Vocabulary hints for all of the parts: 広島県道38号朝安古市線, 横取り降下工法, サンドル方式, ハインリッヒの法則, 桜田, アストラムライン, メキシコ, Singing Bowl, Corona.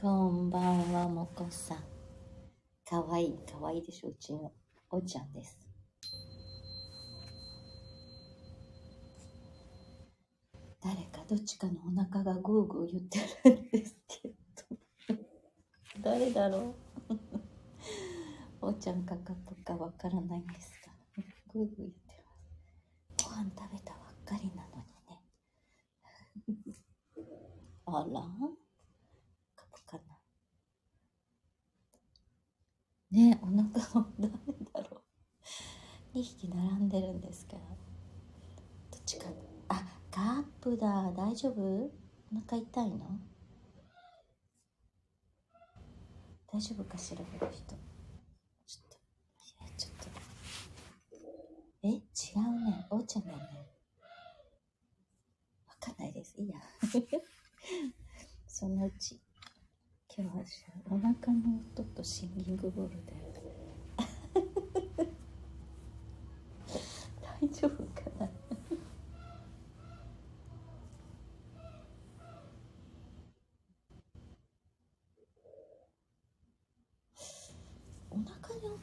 こんばんは、もこさん。かわいい、かわいいでしょ、うちのおちゃんです。誰かどっちかのお腹がグーグー言ってるんですけど誰だろうおちゃんかかとかわからないんですがグーグー言ってます。ご飯食べたばっかりなのにねあらカプかなね、お腹は誰だろう2匹並んでるんですからどっちかあ、カップだ。大丈夫？お腹痛いの？大丈夫かしら、この人。ちょっと。え？違うね。おうちゃんだね。わかんないです。いいや。そのうち。今日はお腹の音とシンギングボールだよ。大丈夫かな？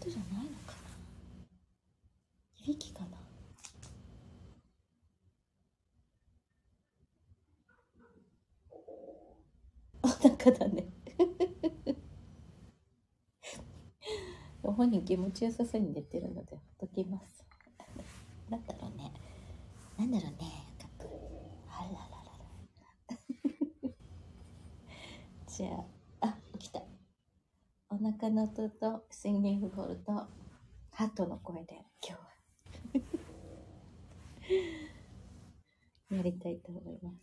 じゃないのかな。響きかな。お腹だね。本人気持ちよさそうに寝てるのでほっときます。なんだろうね。なんだろうね。あらららら。じゃあ。お腹の音とスインギングボールとハトの声で今日はやりたいと思います。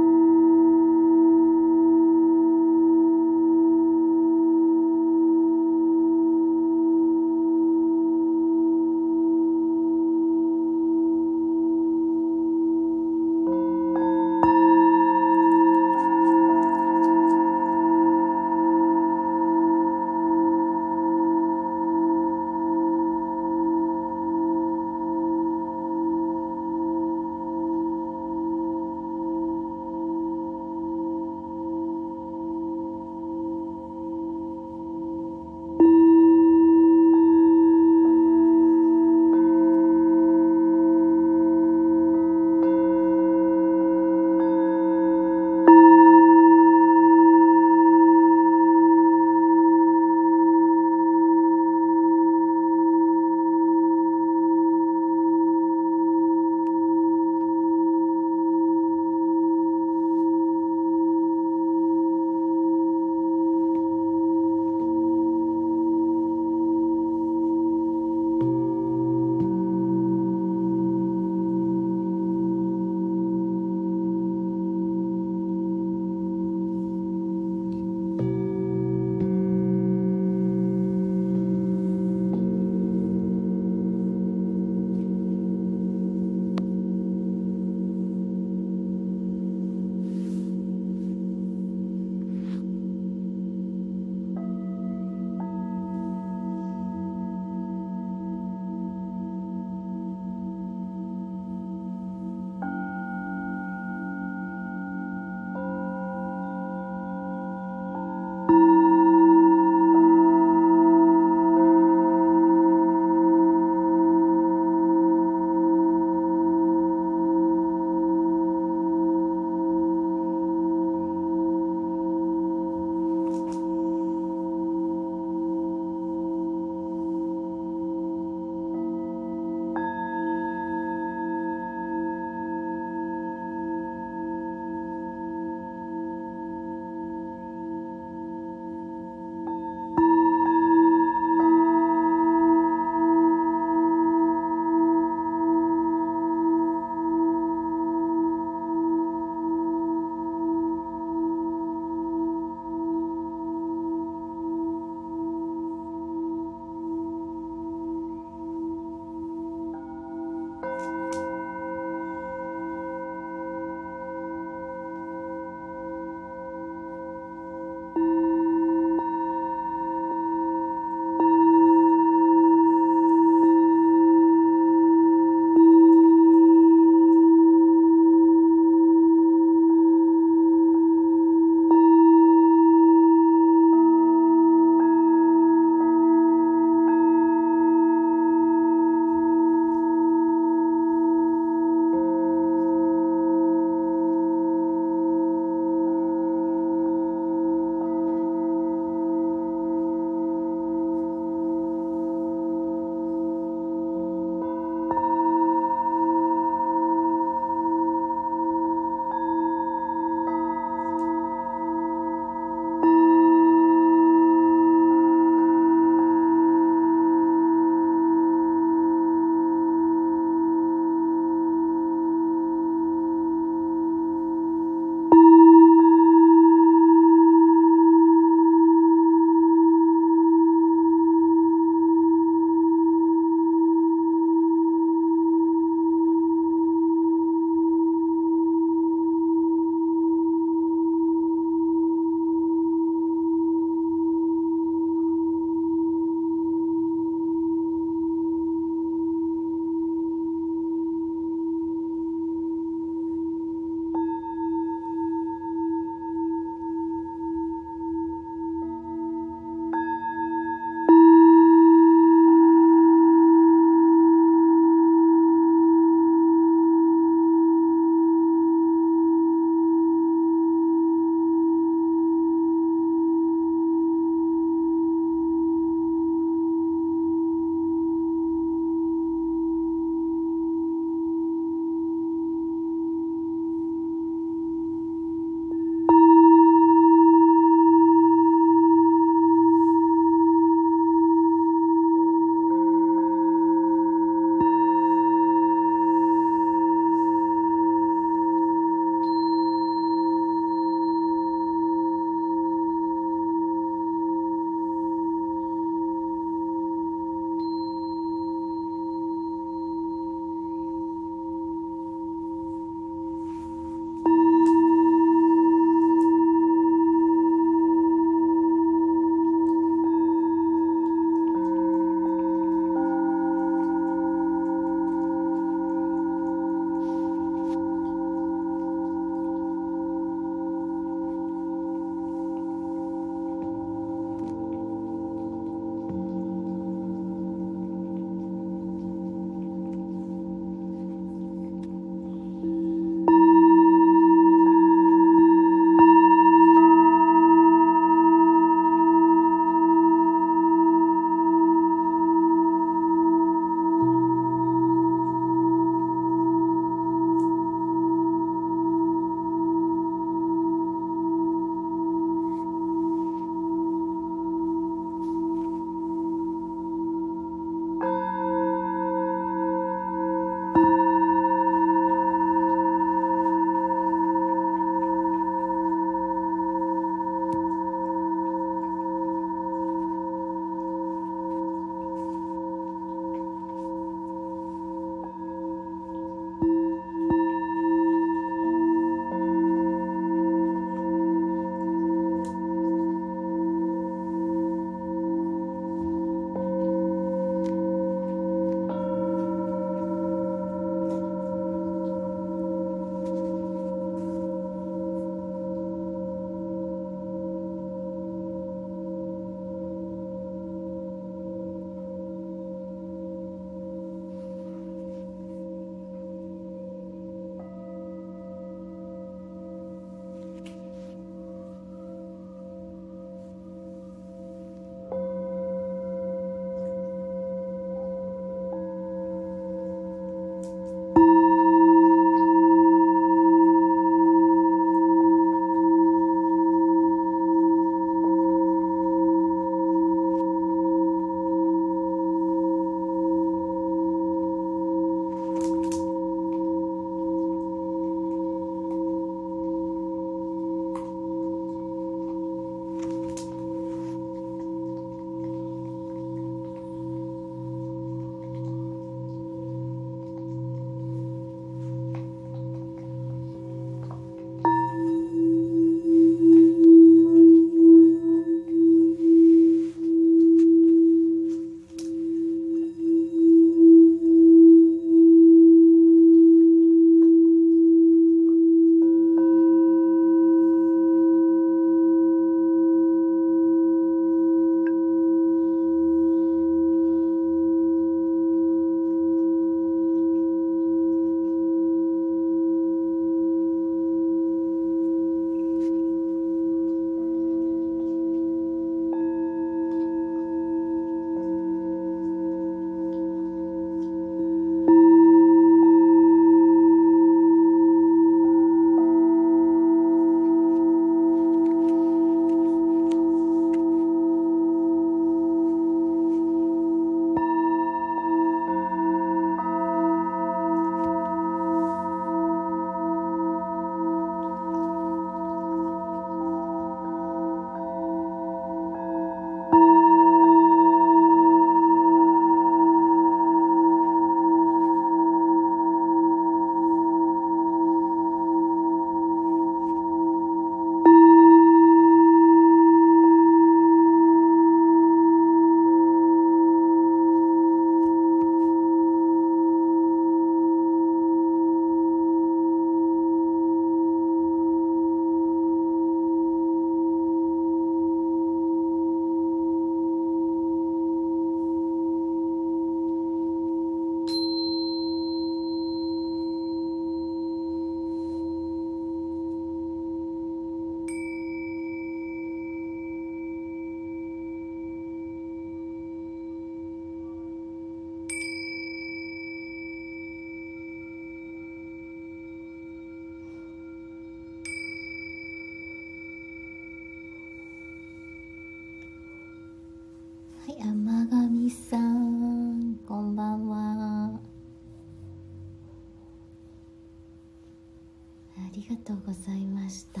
りがとうございました。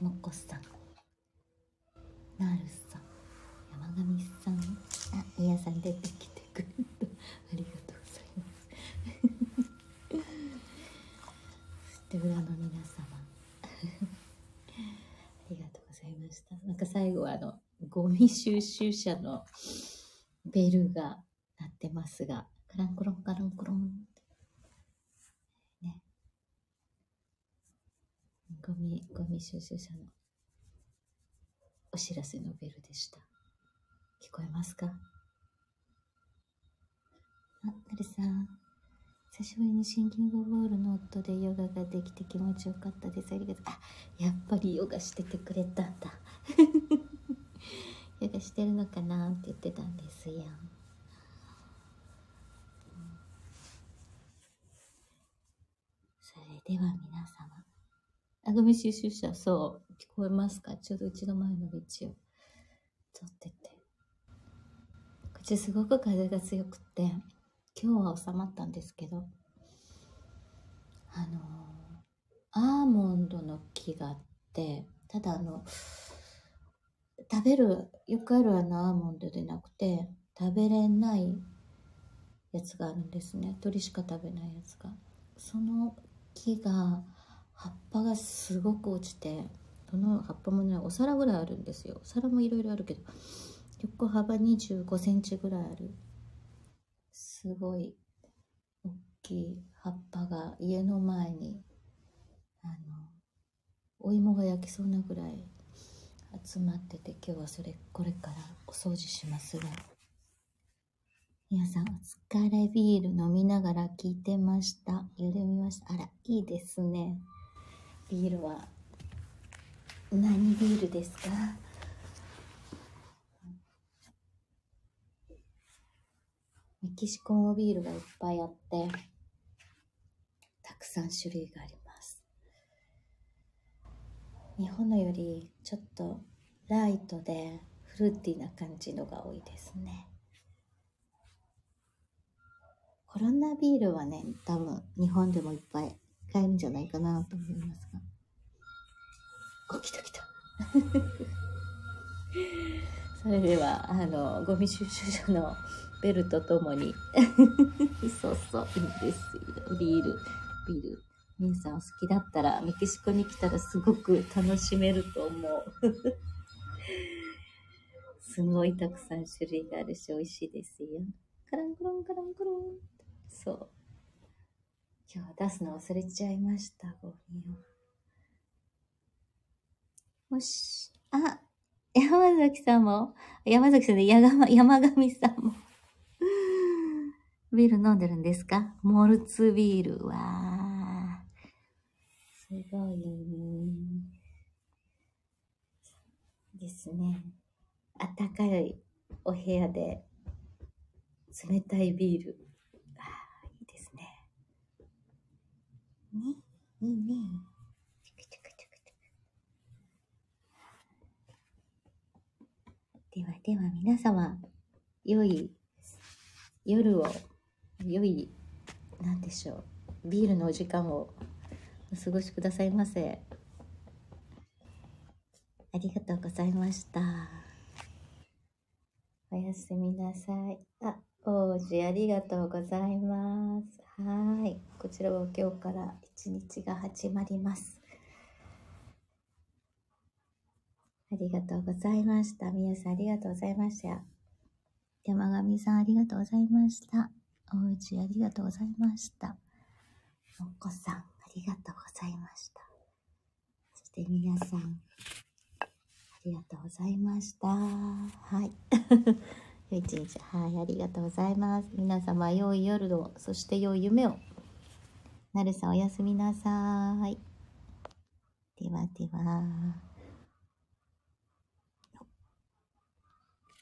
もこさん、なるさん、山上さん、あ、いやさん出てきてくれたありがとうございますそして裏の皆様ありがとうございました。なんか最後はゴミ収集車のベルが鳴ってますが、カランコロンカランコロンね、ゴミ収集車のお知らせのベルでした。聞こえますか？あ、なるさん、久しぶりにシンキングボールの音でヨガができて気持ちよかったです。ありがとう。あ、やっぱりヨガしててくれたんだヨガしてるのかなって言ってたんですよ。それでは皆様、あ、ゴミ収集車、そう聞こえますか？ちょうどうちの前の道を通ってて、こっちすごく風が強くて今日は収まったんですけど、アーモンドの木があって、ただ食べるよくあるアーモンドでなくて、食べれないやつがあるんですね。鳥しか食べないやつが、その木が葉っぱがすごく落ちて、この葉っぱもねお皿ぐらいあるんですよ。お皿もいろいろあるけど、横幅25センチぐらいあるすごい大きい葉っぱが家の前にお芋が焼きそうなぐらい集まってて、今日はこれからお掃除しますが、皆さんお疲れ、ビール飲みながら聞いてました。緩みました。あら、いいですね。ビールは何ビールですか？メキシコのビールがいっぱいあって、たくさん種類があります。日本のよりちょっとライトでフルーティーな感じのが多いですね。コロナビールはね、多分日本でもいっぱい買えるんじゃないかなと思いますが。あ、来た来たそれでは、ゴミ収集所のベルとともにそうそう、いいんですよ。ビール皆さんお好きだったら、メキシコに来たらすごく楽しめると思うすごいたくさん種類があるし美味しいですよ。カランコロンカランコロン、そう、今日出すの忘れちゃいましたゴミを。もし、あ、山崎さんも、山崎さんで山上さんもビール飲んでるんですか？モルツビールはすごいですね。暖かいお部屋で冷たいビール、あ、いいですね。ね、いいね。ではでは皆様、良い夜を、なんでしょう、ビールのお時間をお過ごしくださいませ。ありがとうございました。おやすみなさい。あ、王子ありがとうございます。はい、こちらは今日から一日が始まります。ありがとうございました。みゆさんありがとうございました。山上さんありがとうございました。おうちありがとうございました。もこさんありがとうございました。そして皆さんありがとうございました。はい。良い一日、はい、ありがとうございます。皆様良い夜を、そして良い夢を。なるさんおやすみなさい。ではでは。